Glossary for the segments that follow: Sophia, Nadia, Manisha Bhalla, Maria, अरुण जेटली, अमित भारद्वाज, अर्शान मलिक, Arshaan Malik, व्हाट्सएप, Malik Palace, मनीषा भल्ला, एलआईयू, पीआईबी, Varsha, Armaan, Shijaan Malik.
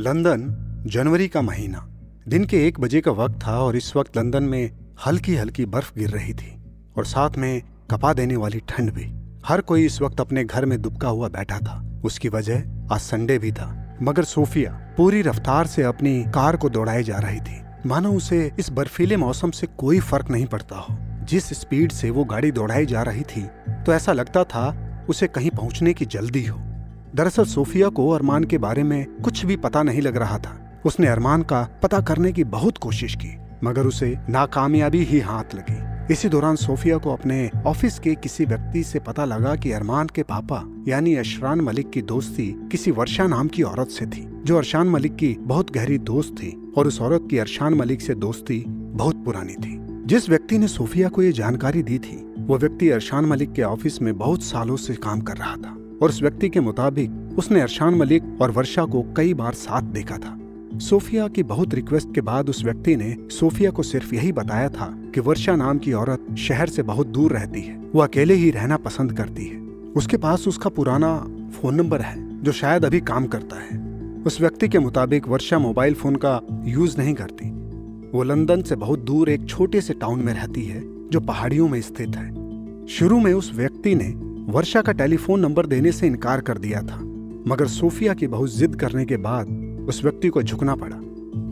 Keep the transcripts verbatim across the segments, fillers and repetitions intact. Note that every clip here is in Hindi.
लंदन, जनवरी का महीना, दिन के एक बजे का वक्त था और इस वक्त लंदन में हल्की हल्की बर्फ गिर रही थी और साथ में कपा देने वाली ठंड भी। हर कोई इस वक्त अपने घर में दुबका हुआ बैठा था। उसकी वजह आज संडे भी था, मगर सोफिया पूरी रफ्तार से अपनी कार को दौड़ाए जा रही थी, मानो उसे इस बर्फीले मौसम से कोई फर्क नहीं पड़ता हो। जिस स्पीड से वो गाड़ी दौड़ाई जा रही थी तो ऐसा लगता था उसे कहीं पहुंचने की जल्दी हो। दरअसल सोफिया को अरमान के बारे में कुछ भी पता नहीं लग रहा था। उसने अरमान का पता करने की बहुत कोशिश की, मगर उसे नाकामयाबी ही हाथ लगी। इसी दौरान सोफिया को अपने ऑफिस के किसी व्यक्ति से पता लगा कि अरमान के पापा यानी अर्शान मलिक की दोस्ती किसी वर्षा नाम की औरत से थी, जो अर्शान मलिक की बहुत गहरी दोस्त थी और उस औरत की अर्शान मलिक से दोस्ती बहुत पुरानी थी। जिस व्यक्ति ने सोफिया को ये जानकारी दी थी, वो व्यक्ति अर्शान मलिक के ऑफिस में बहुत सालों से काम कर रहा था और उस व्यक्ति के मुताबिक उसने अर्शान मलिक और वर्षा को कई बार साथ देखा था। सोफिया की बहुत रिक्वेस्ट के बाद उस व्यक्ति ने सोफिया को सिर्फ यही बताया था कि वर्षा नाम की औरत शहर से बहुत दूर रहती है, वो अकेले ही रहना पसंद करती है, उसके पास उसका पुराना फोन नंबर है जो शायद अभी काम करता है। उस व्यक्ति के मुताबिक वर्षा मोबाइल फोन का यूज नहीं करती। वो लंदन से बहुत दूर एक छोटे से टाउन में रहती है जो पहाड़ियों में स्थित है। शुरू में उस व्यक्ति ने वर्षा का टेलीफोन नंबर देने से इनकार कर दिया था, मगर सोफिया की बहुत जिद करने के बाद उस व्यक्ति को झुकना पड़ा।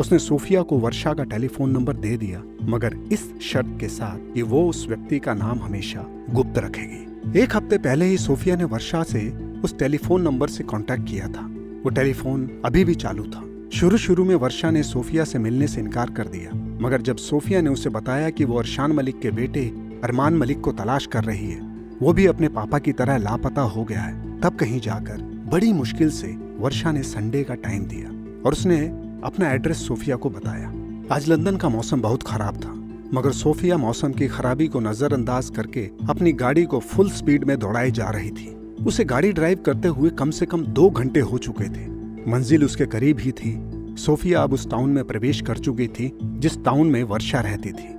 उसने सोफिया को वर्षा का टेलीफोन नंबर दे दिया, मगर इस शर्त के साथ कि वो उस व्यक्ति का नाम हमेशा गुप्त रखेगी। एक हफ्ते पहले ही सोफिया ने वर्षा से उस टेलीफोन नंबर से कांटेक्ट किया था। वो टेलीफोन अभी भी चालू था। शुरू शुरू में वर्षा ने सोफिया से मिलने से इनकार कर दिया, मगर जब सोफिया ने उसे बताया कि वो अर्शान मलिक के बेटे अरमान मलिक को तलाश कर रही है, वो भी अपने पापा की तरह लापता हो गया है, तब कहीं जाकर बड़ी मुश्किल से वर्षा ने संडे का टाइम दिया और उसने अपना एड्रेस सोफिया को बताया। आज लंदन का मौसम बहुत खराब था, मगर सोफिया मौसम की खराबी को नजरअंदाज करके अपनी गाड़ी को फुल स्पीड में दौड़ाई जा रही थी। उसे गाड़ी ड्राइव करते हुए कम से कम दो घंटे हो चुके थे। मंजिल उसके करीब ही थी। सोफिया अब उस टाउन में प्रवेश कर चुकी थी जिस टाउन में वर्षा रहती थी।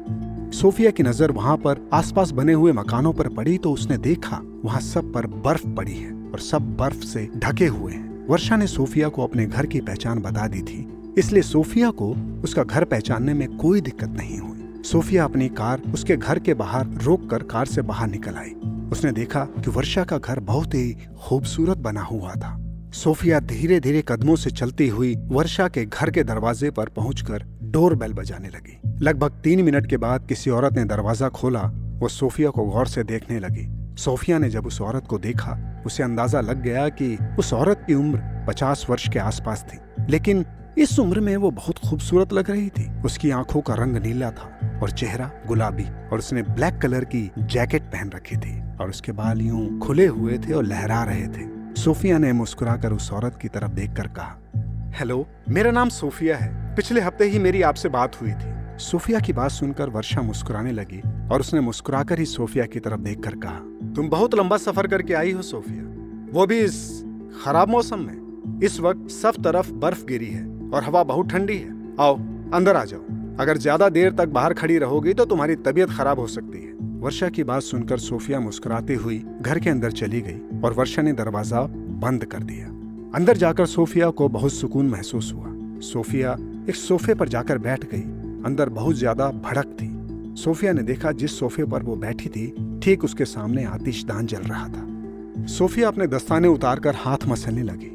सोफिया की नजर वहां पर आसपास बने हुए मकानों पर पड़ी तो उसने देखा वहां सब पर बर्फ पड़ी है और सब बर्फ से ढके हुए हैं। वर्षा ने सोफिया को अपने घर की पहचान बता दी थी, इसलिए सोफिया को उसका घर पहचानने में कोई दिक्कत नहीं हुई। सोफिया अपनी कार उसके घर के बाहर रोककर कार से बाहर निकल आई। उसने देखा कि वर्षा का घर बहुत ही खूबसूरत बना हुआ था। सोफिया धीरे धीरे कदमों से चलती हुई वर्षा के घर के दरवाजे पर पहुंचकर डोर बेल बजाने लगी। लगभग तीन मिनट के बाद किसी औरत ने दरवाजा खोला। वो सोफिया को गौर से देखने लगी। सोफिया ने जब उस औरत को देखा, उसे अंदाजा लग गया कि उस औरत की उम्र पचास वर्ष के आसपास थी, लेकिन इस उम्र में वो बहुत खूबसूरत लग रही थी। उसकी आंखों का रंग नीला था और चेहरा गुलाबी, और उसने ब्लैक कलर की जैकेट पहन रखी थी और उसके बाल यूं खुले हुए थे और लहरा रहे थे। सोफिया ने मुस्कुराकर उस औरत की तरफ देखकर कहा, हेलो, मेरा नाम सोफिया है, पिछले हफ्ते ही मेरी आपसे बात हुई थी। सोफिया की बात सुनकर वर्षा मुस्कुराने लगी और उसने मुस्कुराकर ही सोफिया की तरफ देखकर कहा, तुम बहुत लंबा सफर करके आई हो सोफिया, वो भी इस खराब मौसम में। इस वक्त सब तरफ बर्फ गिरी है और हवा बहुत ठंडी है। आओ अंदर आ जाओ, अगर ज्यादा देर तक बाहर खड़ी रहोगी तो तुम्हारी तबीयत खराब हो सकती है। वर्षा की बात सुनकर सोफिया मुस्कुराते हुई घर के अंदर चली गई और वर्षा ने दरवाजा बंद कर दिया। अंदर जाकर सोफिया को बहुत सुकून महसूस हुआ। सोफिया एक सोफे पर जाकर बैठ गई। अंदर बहुत ज्यादा भड़क थी। सोफिया ने देखा जिस सोफे पर वो बैठी थी, ठीक उसके सामने आतिशदान जल रहा था। सोफिया अपने दस्ताने उतारकर हाथ मसलने लगी।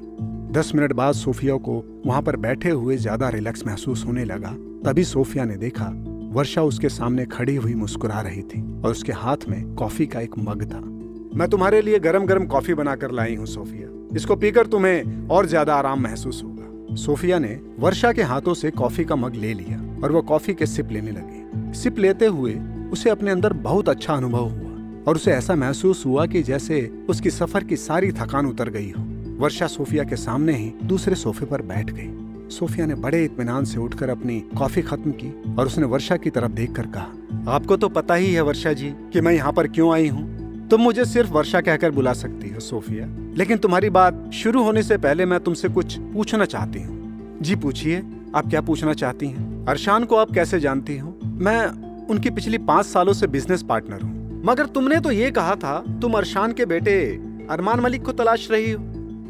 दस मिनट बाद सोफिया को वहां पर बैठे हुए ज्यादा रिलैक्स महसूस होने लगा। तभी सोफिया ने देखा वर्षा उसके सामने खड़ी हुई मुस्कुरा रही थी और उसके हाथ में कॉफी का एक मग था। मैं तुम्हारे लिए गरम गरम कॉफी बनाकर लाई हूँ सोफिया, इसको पीकर तुम्हें और ज्यादा आराम महसूस होगा। सोफिया ने वर्षा के हाथों से कॉफी का मग ले लिया और वह कॉफी के सिप लेने लगी। सिप लेते हुए उसे अपने अंदर बहुत अच्छा अनुभव हुआ और उसे ऐसा महसूस हुआ कि जैसे उसकी सफर की सारी थकान उतर गई हो। वर्षा सोफिया के सामने ही दूसरे सोफे पर बैठ गई। सोफिया ने बड़े इत्मीनान से उठकर अपनी कॉफी खत्म की और उसने वर्षा की तरफ देखकर कहा, आपको तो पता ही है वर्षा जी कि मैं यहाँ पर क्यों आई हूँ। तुम मुझे सिर्फ वर्षा कहकर बुला सकती हो सोफिया, लेकिन तुम्हारी बात शुरू होने से पहले मैं तुमसे कुछ पूछना चाहती हूँ। जी पूछिए, आप क्या पूछना चाहती हैं? अर्शान को आप कैसे जानती हो? मैं उनकी पिछली पाँच सालों से बिजनेस पार्टनर हूँ। मगर तुमने तो ये कहा था तुम अर्शान के बेटे अरमान मलिक को तलाश रही हो।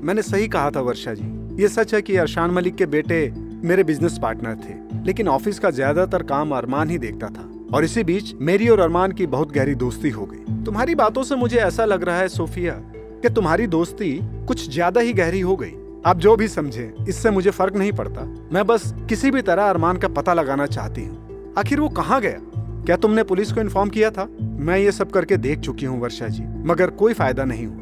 मैंने सही कहा था वर्षा जी, ये सच है कि अरशान मलिक के बेटे मेरे बिजनेस पार्टनर थे, लेकिन ऑफिस का ज्यादातर काम अरमान ही देखता था। और इसी बीच मेरी और अरमान की बहुत गहरी दोस्ती हो गई। तुम्हारी बातों से मुझे ऐसा लग रहा है सोफिया कि तुम्हारी दोस्ती कुछ ज्यादा ही गहरी हो गई। आप जो भी समझे, इससे मुझे फर्क नहीं पड़ता। मैं बस किसी भी तरह अरमान का पता लगाना चाहती हूँ। आखिर वो कहाँ गया? क्या तुमने पुलिस को इन्फॉर्म किया था? मैं ये सब करके देख चुकी हूँ वर्षा जी, मगर कोई फायदा नहीं हुआ।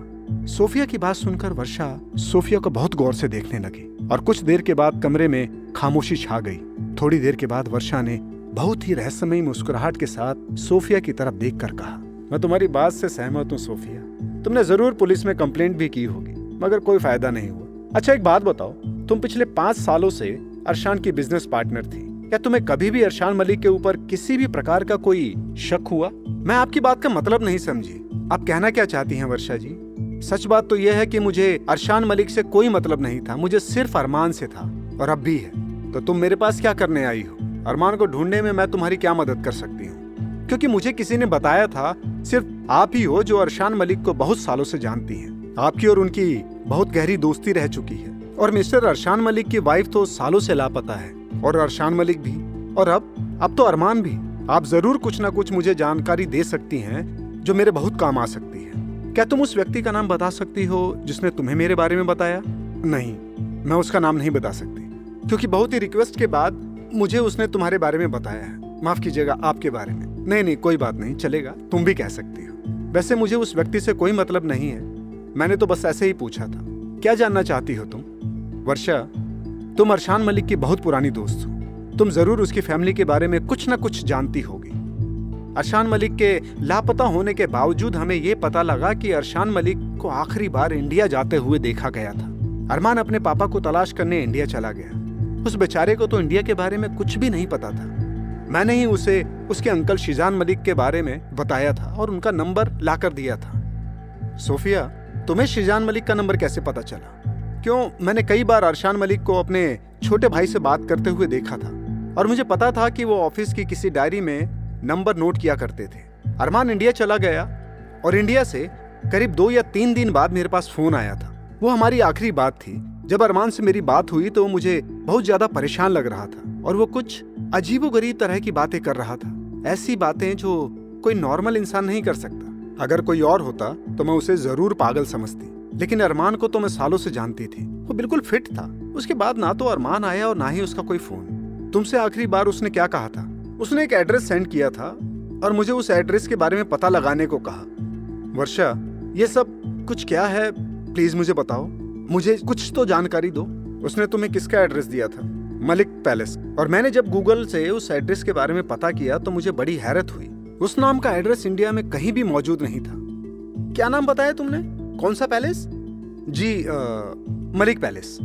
सोफिया की बात सुनकर वर्षा सोफिया को बहुत गौर से देखने लगी और कुछ देर के बाद कमरे में खामोशी छा गई। थोड़ी देर के बाद वर्षा ने बहुत ही रहस्यमयी मुस्कुराहट के साथ सोफिया की तरफ देखकर कहा, मैं तुम्हारी बात से सहमत हूँ सोफिया। तुमने जरूर पुलिस में कंप्लेंट भी की होगी, मगर कोई फायदा नहीं हुआ। अच्छा एक बात बताओ, तुम पिछले पाँच सालों से अरशान की बिजनेस पार्टनर थी। क्या तुम्हें कभी भी अरशान मलिक के ऊपर किसी भी प्रकार का कोई शक हुआ? मैं आपकी बात का मतलब नहीं समझी। आप कहना क्या चाहती हैं वर्षा जी? सच बात तो यह है कि मुझे अरशान मलिक से कोई मतलब नहीं था, मुझे सिर्फ अरमान से था और अब भी है। तो तुम मेरे पास क्या करने आई हो? अरमान को ढूंढने में मैं तुम्हारी क्या मदद कर सकती हूँ? क्योंकि मुझे किसी ने बताया था सिर्फ आप ही हो जो अरशान मलिक को बहुत सालों से जानती हैं। आपकी और उनकी बहुत गहरी दोस्ती रह चुकी है। और मिस्टर अरशान मलिक की वाइफ तो सालों से लापता है, और अरशान मलिक भी, और अब अब तो अरमान भी। आप जरूर कुछ ना कुछ मुझे जानकारी दे सकती हैं जो मेरे बहुत काम आ सकती है। क्या तुम उस व्यक्ति का नाम बता सकती हो जिसने तुम्हें मेरे बारे में बताया? नहीं, मैं उसका नाम नहीं बता सकती, क्योंकि बहुत ही रिक्वेस्ट के बाद मुझे उसने तुम्हारे बारे में बताया है। माफ कीजिएगा, आपके बारे में। नहीं नहीं, कोई बात नहीं, चलेगा, तुम भी कह सकती हो। वैसे मुझे उस व्यक्ति से कोई मतलब नहीं है, मैंने तो बस ऐसे ही पूछा था। क्या जानना चाहती हो तुम? वर्षा, तुम अरशान मलिक की बहुत पुरानी दोस्त हो, तुम जरूर उसकी फैमिली के बारे में कुछ ना कुछ जानती होगी। अरशान मलिक के लापता होने के बावजूद हमें यह पता लगा कि अरशान मलिक को आखिरी बार इंडिया जाते हुए देखा गया था। अरमान अपने पापा को तलाश करने इंडिया चला गया। उस बेचारे को तो इंडिया के बारे में कुछ भी नहीं पता था। मैंने ही उसे उसके अंकल शिजान मलिक के बारे में बताया था और उनका नंबर लाकर दिया था। सोफिया, तुम्हें शिजान मलिक का नंबर कैसे पता चला? क्यों, मैंने कई बार अरशान मलिक को अपने छोटे भाई से बात करते हुए देखा था और मुझे पता था कि वो ऑफिस की किसी डायरी में नंबर नोट किया करते थे। अरमान इंडिया चला गया और इंडिया से करीब दो या तीन दिन बाद मेरे पास फोन आया था। वो हमारी आखिरी बात थी। जब अरमान से मेरी बात हुई तो वो मुझे बहुत ज्यादा परेशान लग रहा था और वो कुछ अजीबोगरीब तरह की बातें कर रहा था, ऐसी बातें जो कोई नॉर्मल इंसान नहीं कर सकता। अगर कोई और होता तो मैं उसे जरूर पागल समझती, लेकिन अरमान को तो मैं सालों से जानती थी, वो बिल्कुल फिट था। उसके बाद ना तो अरमान आया और ना ही उसका कोई फोन। तुमसे आखिरी बार उसने क्या कहा था? उसने एक एड्रेस सेंड किया था और मुझे उस एड्रेस के बारे में पता लगाने को कहा। वर्षा, ये सब कुछ क्या है? प्लीज मुझे बताओ, मुझे कुछ तो जानकारी दो। उसने तुम्हें किसका एड्रेस दिया था? मलिक पैलेस। और मैंने जब गूगल से उस एड्रेस के बारे में पता किया तो मुझे बड़ी हैरत हुई। उस नाम का एड्रेस इंडिया में कहीं भी मौजूद नहीं था। क्या नाम बताया तुमने? कौन सा पैलेस? जी, आ, मलिक पैलेस।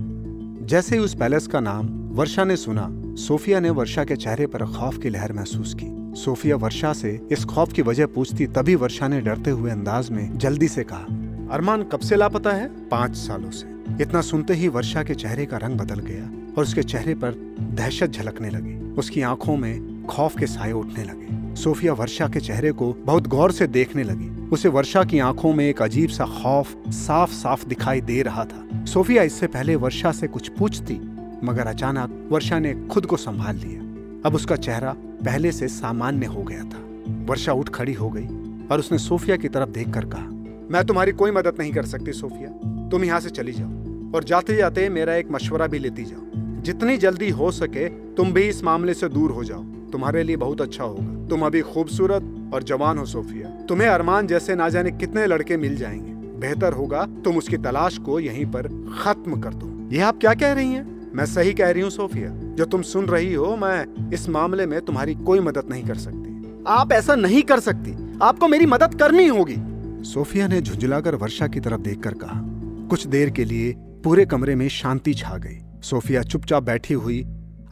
जैसे ही उस पैलेस का नाम वर्षा ने सुना, सोफिया ने वर्षा के चेहरे पर खौफ की लहर महसूस की। सोफिया वर्षा से इस खौफ की वजह पूछती, तभी वर्षा ने डरते हुए अंदाज में जल्दी से कहा, अरमान कब से लापता है? पाँच सालों से। इतना सुनते ही वर्षा के चेहरे का रंग बदल गया और उसके चेहरे पर दहशत झलकने लगी। उसकी आंखों में खौफ के साये उठने लगे। सोफिया वर्षा के चेहरे को बहुत गौर से देखने लगी। उसे वर्षा की आंखों में एक अजीब सा खौफ साफ साफ दिखाई दे रहा था। सोफिया इससे पहले वर्षा से कुछ पूछती, मगर अचानक वर्षा ने खुद को संभाल लिया। अब उसका चेहरा पहले से सामान्य हो गया था। वर्षा उठ खड़ी हो गई और उसने सोफिया की तरफ देखकर कहा, मैं तुम्हारी कोई मदद नहीं कर सकती सोफिया, तुम यहाँ से चली जाओ। और जाते जाते मेरा एक मशवरा भी लेती जाओ, जितनी जल्दी हो सके तुम भी इस मामले से दूर हो जाओ, तुम्हारे लिए बहुत अच्छा होगा। तुम अभी खूबसूरत और जवान हो सोफिया, तुम्हें अरमान जैसे ना जाने कितने लड़के मिल जाएंगे। बेहतर होगा तुम उसकी तलाश को यहीं पर खत्म कर दो। ये आप क्या कह रही हैं? मैं सही कह रही हूँ सोफिया, जो तुम सुन रही हो। मैं इस मामले में तुम्हारी कोई मदद नहीं कर सकती। आप ऐसा नहीं कर सकती, आपको मेरी मदद करनी होगी। सोफिया ने झुंझुलाकर वर्षा की तरफ देखकर कहा। कुछ देर के लिए पूरे कमरे में शांति छा गई। सोफिया चुपचाप बैठी हुई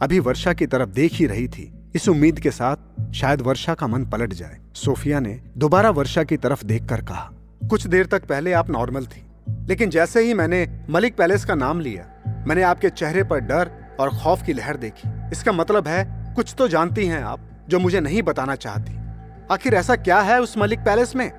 अभी वर्षा की तरफ देख ही रही थी, इस उम्मीद के साथ शायद वर्षा का मन पलट जाए। सोफिया ने दोबारा वर्षा की तरफ देखकर कहा, कुछ देर तक पहले आप नॉर्मल थी, लेकिन जैसे ही मैंने मलिक पैलेस का नाम लिया, मैंने आपके चेहरे पर डर और खौफ की लहर देखी। इसका मतलब है कुछ तो जानती हैं आप जो मुझे नहीं बताना चाहती। आखिर ऐसा क्या है उस मलिक पैलेस में?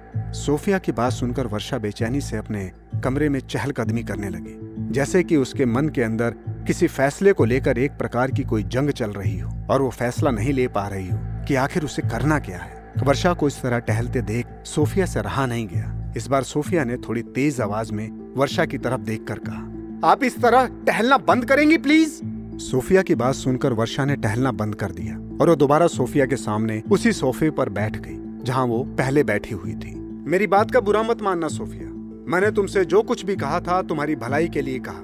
सोफिया की बात सुनकर वर्षा बेचैनी से अपने कमरे में चहलकदमी करने लगी। जैसे कि उसके मन के अंदर किसी फैसले को लेकर एक प्रकार की कोई जंग चल रही हो और वो फैसला नहीं ले पा रही हो कि आखिर उसे करना क्या है। वर्षा को इस तरह टहलते देख सोफिया से रहा नहीं गया। इस बार सोफिया ने थोड़ी तेज आवाज में वर्षा की तरफ देखकर कहा, आप इस तरह टहलना बंद करेंगी प्लीज। सोफिया की बात सुनकर वर्षा ने टहलना बंद कर दिया और वो दोबारा सोफिया के सामने उसी सोफे पर बैठ गई जहाँ वो पहले बैठी हुई थी। मेरी बात का बुरा मत मानना सोफिया, मैंने तुमसे जो कुछ भी कहा था तुम्हारी भलाई के लिए कहा,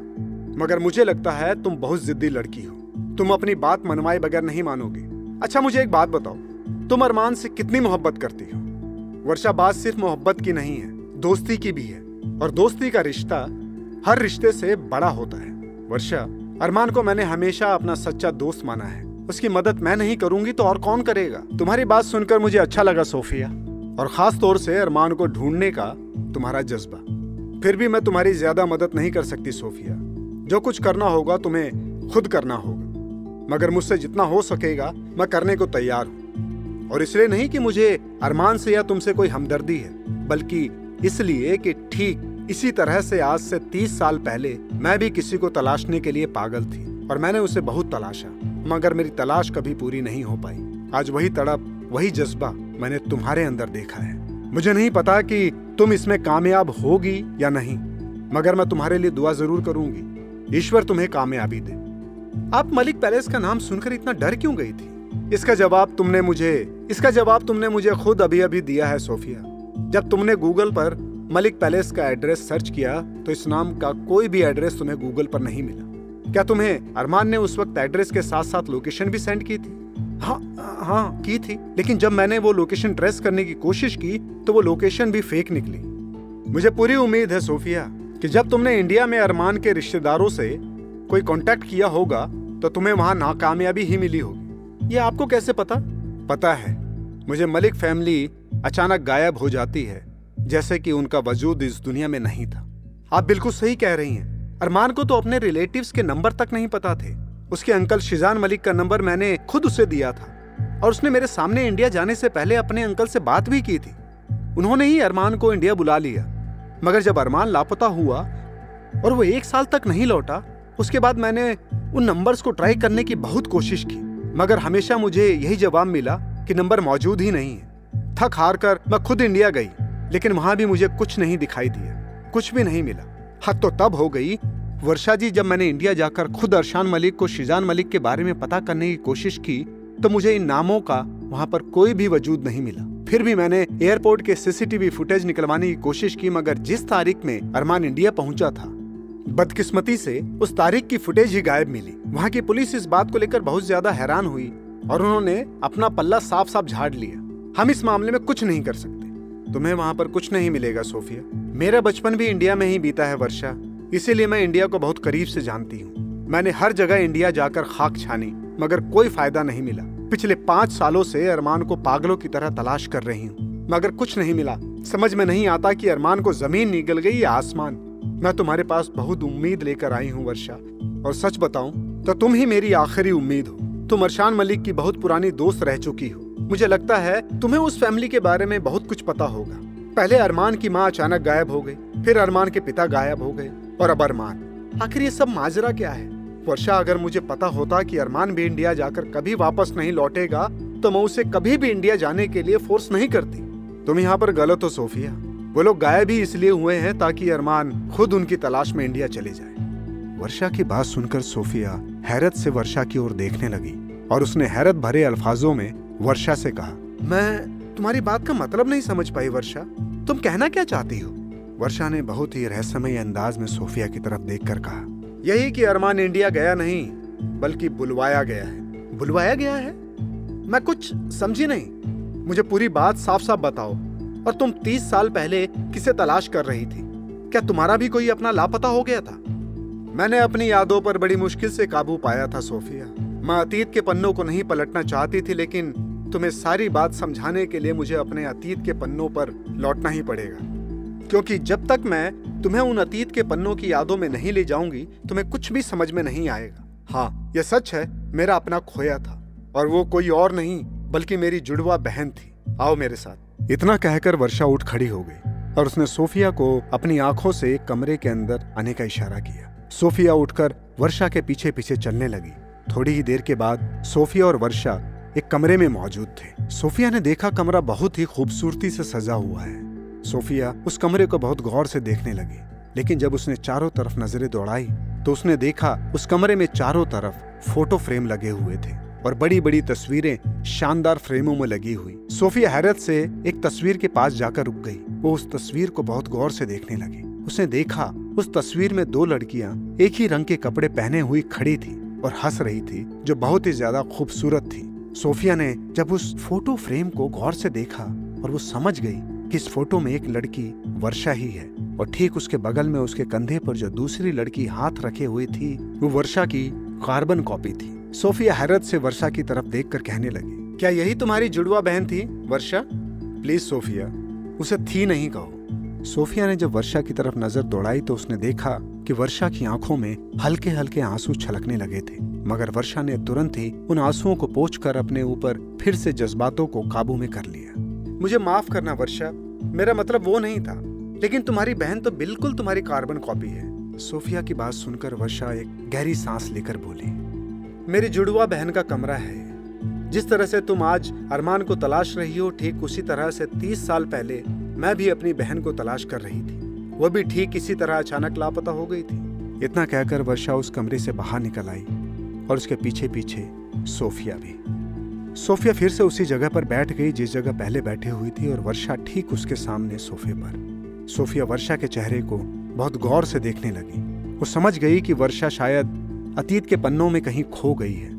मगर मुझे लगता है तुम बहुत जिद्दी लड़की हो, तुम अपनी बात मनवाए बगैर नहीं मानोगे। अच्छा मुझे एक बात बताओ, तुम अरमान से कितनी मोहब्बत करती हो? वर्षा, बात सिर्फ मोहब्बत की नहीं है, दोस्ती की भी है, और दोस्ती का रिश्ता हर रिश्ते से बड़ा होता है। वर्षा, अरमान को मैंने हमेशा अपना सच्चा दोस्त माना है, उसकी मदद मैं नहीं करूंगी तो और कौन करेगा। तुम्हारी बात सुनकर मुझे अच्छा लगा सोफिया, और खास तौर से अरमान को ढूंढने का तुम्हारा जज्बा। फिर भी मैं तुम्हारी ज्यादा मदद नहीं कर सकती सोफिया, जो कुछ करना होगा तुम्हें खुद करना होगा, मगर मुझसे जितना हो सकेगा मैं करने को तैयार हूँ। और इसलिए नहीं कि मुझे अरमान से या तुमसे कोई हमदर्दी है, बल्कि इसलिए कि ठीक इसी तरह से आज से तीस साल पहले मैं भी किसी को तलाशने के लिए पागल थी और मैंने उसे बहुत तलाशा, मगर मेरी तलाश कभी पूरी नहीं हो पाई। आज वही तड़प, वही जज्बा मैंने तुम्हारे अंदर देखा है। मुझे नहीं पता कि तुम इसमें कामयाब होगी या नहीं, मगर मैं तुम्हारे लिए दुआ जरूर करूंगी, ईश्वर तुम्हें कामयाबी दे। आप मलिक पैलेस का नाम सुनकर इतना डर क्यों गई थी? इसका जवाब तुमने मुझे इसका जवाब तुमने मुझे खुद अभी अभी दिया है सोफिया। जब तुमने गूगल पर मलिक पैलेस का एड्रेस सर्च किया तो इस नाम का कोई भी एड्रेस तुम्हें गूगल पर नहीं मिला। क्या तुम्हें अरमान ने उस वक्त एड्रेस के साथ साथ लोकेशन भी सेंड की थी? हाँ हाँ की थी, लेकिन जब मैंने वो लोकेशन ट्रेस करने की कोशिश की तो वो लोकेशन भी फेक निकली। मुझे पूरी उम्मीद है सोफिया कि जब तुमने इंडिया में अरमान के रिश्तेदारों से कोई कांटेक्ट किया होगा तो तुम्हें वहाँ नाकामयाबी ही मिली होगी। ये आपको कैसे पता? पता है, मुझे मलिक फैमिली अचानक गायब हो जाती है, जैसे कि उनका वजूद इस दुनिया में नहीं था। आप बिल्कुल सही कह रही हैं, अरमान को तो अपने रिलेटिव्स के नंबर तक नहीं पता थे। उसके अंकल शिजान मलिक का नंबर मैंने खुद उसे दिया था और उसने मेरे सामने इंडिया जाने से पहले अपने अंकल से बात भी की थी। उन्होंने ही अरमान को इंडिया बुला लिया, मगर जब अरमान लापता हुआ और वो एक साल तक नहीं लौटा, उसके बाद मैंने उन नंबर्स को ट्राई करने की बहुत कोशिश की, मगर हमेशा मुझे यही जवाब मिला कि नंबर मौजूद ही नहीं है। थक हार कर मैं खुद इंडिया गई, लेकिन वहाँ भी मुझे कुछ नहीं दिखाई दिया, कुछ भी नहीं मिला। हद तो तब हो गई वर्षा जी, जब मैंने इंडिया जाकर खुद अर्शान मलिक को शिजान मलिक के बारे में पता करने की कोशिश की तो मुझे इन नामों का वहाँ पर कोई भी वजूद नहीं मिला। फिर भी मैंने एयरपोर्ट के सीसीटीवी फुटेज निकलवाने की कोशिश की, मगर जिस तारीख में अरमान इंडिया पहुँचा था, बदकिस्मती से उस तारीख की फुटेज ही गायब मिली। वहाँ की पुलिस इस बात को लेकर बहुत ज्यादा हैरान हुई और उन्होंने अपना पल्ला साफ साफ झाड़ लिया। हम इस मामले में कुछ नहीं कर सकते, तुम्हें वहाँ पर कुछ नहीं मिलेगा सोफिया। मेरा बचपन भी इंडिया में ही बीता है वर्षा, इसीलिए मैं इंडिया को बहुत करीब से जानती हूँ। मैंने हर जगह इंडिया जाकर खाक छानी, मगर कोई फायदा नहीं मिला। पिछले पाँच सालों से अरमान को पागलों की तरह तलाश कर रही हूँ, मगर कुछ नहीं मिला। समझ में नहीं आता कि अरमान को जमीन निगल गई या आसमान। मैं तुम्हारे पास बहुत उम्मीद लेकर आई हूँ वर्षा, और सच बताऊँ तो तुम ही मेरी आखिरी उम्मीद हो। तुम अर्शान मलिक की बहुत पुरानी दोस्त रह चुकी हो, मुझे लगता है तुम्हें उस फैमिली के बारे में बहुत कुछ पता होगा। पहले अरमान की माँ अचानक गायब हो गई, फिर अरमान के पिता गायब हो गए, और अब अरमान। आखिर ये सब माजरा क्या है वर्षा? अगर मुझे पता होता कि अरमान भी इंडिया जाकर कभी वापस नहीं लौटेगा तो मैं उसे कभी भी इंडिया जाने के लिए फोर्स नहीं करती। तुम यहाँ पर गलत हो सोफिया, वो लोग गायब ही इसलिए हुए हैं ताकि अरमान खुद उनकी तलाश में इंडिया चले जाए। वर्षा की बात सुनकर सोफिया हैरत से वर्षा की ओर देखने लगी और उसने हैरत भरे अल्फाजों में वर्षा से कहा, मैं तुम्हारी बात का मतलब नहीं समझ पाई वर्षा, तुम कहना क्या चाहती हो? वर्षा ने बहुत ही रहस्यमय अंदाज में सोफिया की तरफ देखकर कहा, यही कि अरमान इंडिया गया नहीं बल्कि बुलवाया गया है। बुलवाया गया है? मैं कुछ समझी नहीं, मुझे पूरी बात साफ साफ बताओ। और तुम तीस साल पहले किसे तलाश कर रही थी? क्या तुम्हारा भी कोई अपना लापता हो गया था? मैंने अपनी यादों पर बड़ी मुश्किल से काबू पाया था सोफिया, मैं अतीत के पन्नों को नहीं पलटना चाहती थी, लेकिन तुम्हें सारी बात समझाने के लिए मुझे अपने अतीत के पन्नों पर लौटना ही पड़ेगा, क्योंकि जब तक मैं तुम्हें उन अतीत के पन्नों की यादों में नहीं ले जाऊंगी तुम्हें कुछ भी समझ में नहीं आएगा। हाँ, यह सच है, मेरा अपना खोया था, और वो कोई और नहीं बल्कि मेरी जुड़वा बहन थी। आओ मेरे साथ। इतना कहकर वर्षा उठ खड़ी हो गई और उसने सोफिया को अपनी आंखों से एक कमरे के अंदर आने का इशारा किया। सोफिया उठकर वर्षा के पीछे पीछे चलने लगी। थोड़ी ही देर के बाद सोफिया और वर्षा एक कमरे में मौजूद थे। सोफिया ने देखा कमरा बहुत ही खूबसूरती से सजा हुआ है। सोफिया उस कमरे को बहुत गौर से देखने लगी, लेकिन जब उसने चारों तरफ नजरें दौड़ाई तो उसने देखा उस कमरे में चारों तरफ फोटो फ्रेम लगे हुए थे और बड़ी बड़ी तस्वीरें शानदार फ्रेमों में लगी हुई। सोफिया हैरत से एक तस्वीर के पास जाकर रुक गई। वो उस तस्वीर को बहुत गौर से देखने लगी। उसने देखा उस तस्वीर में दो लड़कियां एक ही रंग के कपड़े पहने हुई खड़ी थी और हंस रही थी, जो बहुत ही ज्यादा खूबसूरत थी। सोफिया ने जब उस फोटो फ्रेम को गौर से देखा और वो समझ गई कि इस फोटो में एक लड़की वर्षा ही है और ठीक उसके बगल में उसके कंधे पर जो दूसरी लड़की हाथ रखे हुई थी वो वर्षा की कार्बन कॉपी थी। सोफिया हैरत से वर्षा की तरफ देखकर कहने लगी, क्या यही तुम्हारी जुड़वा बहन थी वर्षा? प्लीज सोफिया, उसे थी नहीं कहो। सोफिया ने जब वर्षा की तरफ नजर दौड़ाई तो उसने देखा कि वर्षा की आंखों में हल्के हल्के आंसू छलकने लगे थे, मगर वर्षा ने तुरंत ही उन आंसुओं को पोंछकर अपने ऊपर फिर से जज्बातों को काबू में कर लिया। मुझे माफ करना वर्षा, मेरा मतलब वो नहीं था, लेकिन तुम्हारी बहन तो बिल्कुल तुम्हारी कार्बन कॉपी है। सोफिया की बात सुनकर वर्षा एक गहरी सांस लेकर बोली, मेरी जुड़वा बहन का कमरा है। जिस तरह से तुम आज अरमान को तलाश रही हो, ठीक उसी तरह से तीस साल पहले मैं भी अपनी बहन को तलाश कर रही थी। वह भी ठीक इसी तरह अचानक लापता हो गई थी। इतना कहकर वर्षा उस कमरे से बाहर निकल आई और उसके पीछे पीछे सोफिया भी। सोफिया फिर से उसी जगह पर बैठ गई जिस जगह पहले बैठी हुई थी और वर्षा ठीक उसके सामने सोफे पर। सोफिया वर्षा के चेहरे को बहुत गौर से देखने लगी। वो समझ गई कि वर्षा शायद अतीत के पन्नों में कहीं खो गई है।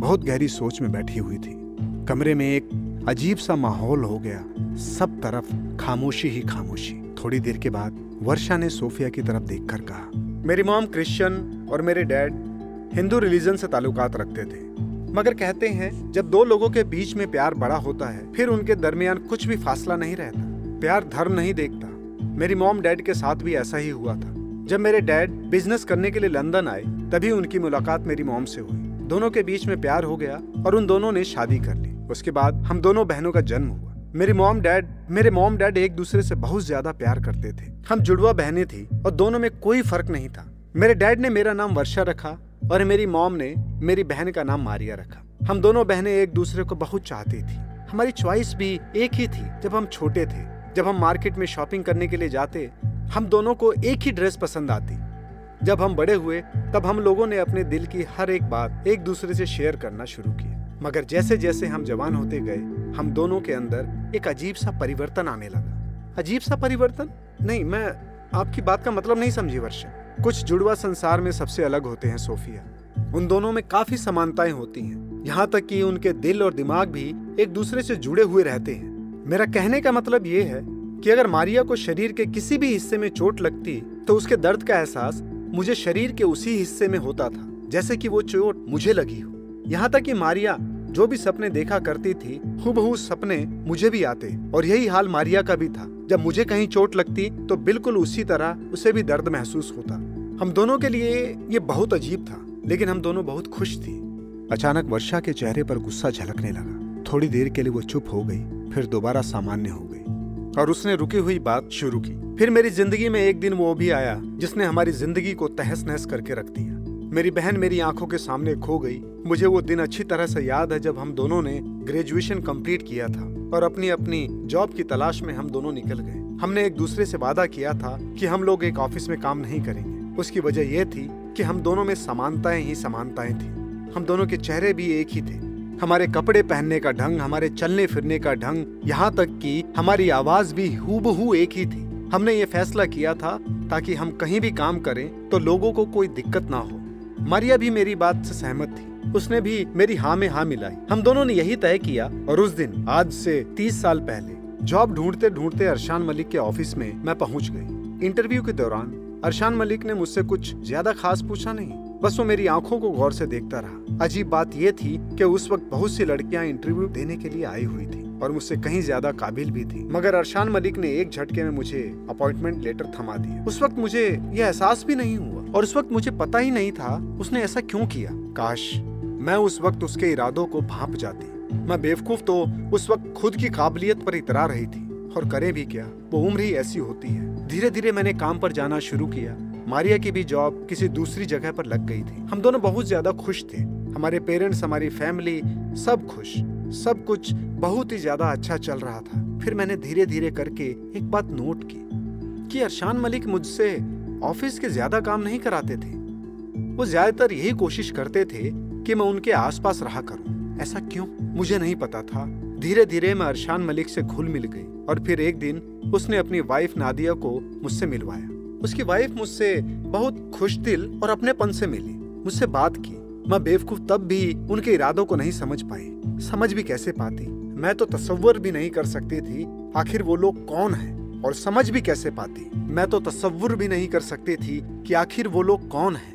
बहुत गहरी सोच में बैठी हुई थी। कमरे में एक अजीब सा माहौल हो गया, सब तरफ खामोशी ही खामोशी। थोड़ी देर के बाद वर्षा ने सोफिया की तरफ देखकर कहा, मेरी मॉम क्रिश्चियन और मेरे डैड हिंदू रिलीजन से ताल्लुकात रखते थे, मगर कहते हैं जब दो लोगों के बीच में प्यार बड़ा होता है फिर उनके दरमियान कुछ भी फासला नहीं रहता। प्यार धर्म नहीं देखता। मेरी मॉम डैड के साथ भी ऐसा ही हुआ था। जब मेरे डैड बिजनेस करने के लिए लंदन आए तभी उनकी मुलाकात मेरी मॉम से हुई। दोनों के बीच में प्यार हो गया और उन दोनों ने शादी कर ली। उसके बाद हम दोनों बहनों का जन्म हुआ। मेरी मॉम डैड मेरे मॉम डैड एक दूसरे से बहुत ज्यादा प्यार करते थे। हम जुड़वा बहनें थी और दोनों में कोई फर्क नहीं था। मेरे डैड ने मेरा नाम वर्षा रखा और मेरी मॉम ने मेरी बहन का नाम मारिया रखा। हम दोनों बहनें एक दूसरे को बहुत चाहती थी। हमारी चॉइस भी एक ही थी। जब हम छोटे थे, जब हम मार्केट में शॉपिंग करने के लिए जाते, हम दोनों को एक ही ड्रेस पसंद आती। जब हम बड़े हुए तब हम लोगों ने अपने दिल की हर एक बात एक दूसरे से शेयर करना शुरू किया। मगर जैसे जैसे हम जवान होते गए, हम दोनों के अंदर एक अजीब सा परिवर्तन आने लगा। अजीब सा परिवर्तन? नहीं, मैं आपकी बात का मतलब नहीं समझी वर्षा। कुछ जुड़वा संसार में सबसे अलग होते हैं सोफिया। उन दोनों में काफी समानताएं होती हैं, यहाँ तक कि उनके दिल और दिमाग भी एक दूसरे से जुड़े हुए रहते हैं। मेरा कहने का मतलब ये है कि अगर मारिया को शरीर के किसी भी हिस्से में चोट लगती तो उसके दर्द का एहसास मुझे शरीर के उसी हिस्से में होता था जैसे कि वो चोट मुझे लगी हो। यहाँ तक कि मारिया जो भी सपने देखा करती थी, हुबहू सपने मुझे भी आते और यही हाल मारिया का भी था। जब मुझे कहीं चोट लगती तो बिल्कुल उसी तरह उसे भी दर्द महसूस होता। हम दोनों के लिए ये बहुत अजीब था, लेकिन हम दोनों बहुत खुश थी। अचानक वर्षा के चेहरे पर गुस्सा झलकने लगा। थोड़ी देर के लिए वो चुप हो गई, फिर दोबारा सामान्य हो गई और उसने रुकी हुई बात शुरू की। फिर मेरी जिंदगी में एक दिन वो भी आया जिसने हमारी जिंदगी को तहस नहस करके रख दिया। मेरी बहन मेरी आंखों के सामने खो गई। मुझे वो दिन अच्छी तरह से याद है जब हम दोनों ने ग्रेजुएशन कंप्लीट किया था और अपनी अपनी जॉब की तलाश में हम दोनों निकल गए। हमने एक दूसरे से वादा किया था कि हम लोग एक ऑफिस में काम नहीं करेंगे। उसकी वजह यह थी कि हम दोनों में समानताएं ही समानताएं थी। हम दोनों के चेहरे भी एक ही थे, हमारे कपड़े पहनने का ढंग, हमारे चलने फिरने का ढंग, यहाँ तक कि हमारी आवाज भी हूबहू एक ही थी। हमने ये फैसला किया था ताकि हम कहीं भी काम करें तो लोगों को कोई दिक्कत ना हो। मारिया भी मेरी बात से सहमत थी, उसने भी मेरी हाँ में हाँ मिलाई। हम दोनों ने यही तय किया और उस दिन आज से तीस साल पहले जॉब ढूंढते ढूंढते अरशान मलिक के ऑफिस में मैं पहुँच गई। इंटरव्यू के दौरान अरशान मलिक ने मुझसे कुछ ज्यादा खास पूछा नहीं, बस वो मेरी आंखों को गौर से देखता रहा। अजीब बात ये थी कि उस वक्त बहुत सी लड़कियां इंटरव्यू देने के लिए आई हुई थी और मुझसे कहीं ज्यादा काबिल भी थी, मगर अरशान मलिक ने एक झटके में मुझे अपॉइंटमेंट लेटर थमा दिया। उस वक्त मुझे यह एहसास भी नहीं हुआ और उस वक्त मुझे पता ही नहीं था उसने ऐसा क्यों किया। काश मैं उस वक्त उसके इरादों को भांप जाती। मैं बेवकूफ तो उस वक्त खुद की काबिलियत पर इतरा रही थी, और करे भी क्या, वो उम्र ही ऐसी होती है। धीरे धीरे मैंने काम पर जाना शुरू किया मारिया की भी जॉब किसी दूसरी जगह पर लग गई थी। हम दोनों बहुत ज्यादा खुश थे, हमारे पेरेंट्स, हमारी फैमिली, सब खुश, सब कुछ बहुत ही ज्यादा अच्छा चल रहा था। फिर मैंने धीरे धीरे करके एक बात नोट की कि अर्शान मलिक मुझसे ऑफिस के ज्यादा काम नहीं कराते थे। वो ज्यादातर यही कोशिश करते थे कि मैं उनके आसपास रहा करूं। ऐसा क्यों, मुझे नहीं पता था। धीरे धीरे मैं अर्शान मलिक से घुल मिल गई और फिर एक दिन उसने अपनी वाइफ नादिया को मुझसे मिलवाया। उसकी वाइफ मुझसे बहुत खुश दिल और अपनेपन से मिली, मुझसे बात की। मैं बेवकूफ तब भी उनके इरादों को नहीं समझ पाई, समझ भी कैसे पाती, मैं तो तसव्वुर भी नहीं कर सकती थी आखिर वो लोग कौन हैं, और समझ भी कैसे पाती, मैं तो तसव्वुर भी नहीं कर सकती थी कि आखिर वो लोग कौन हैं।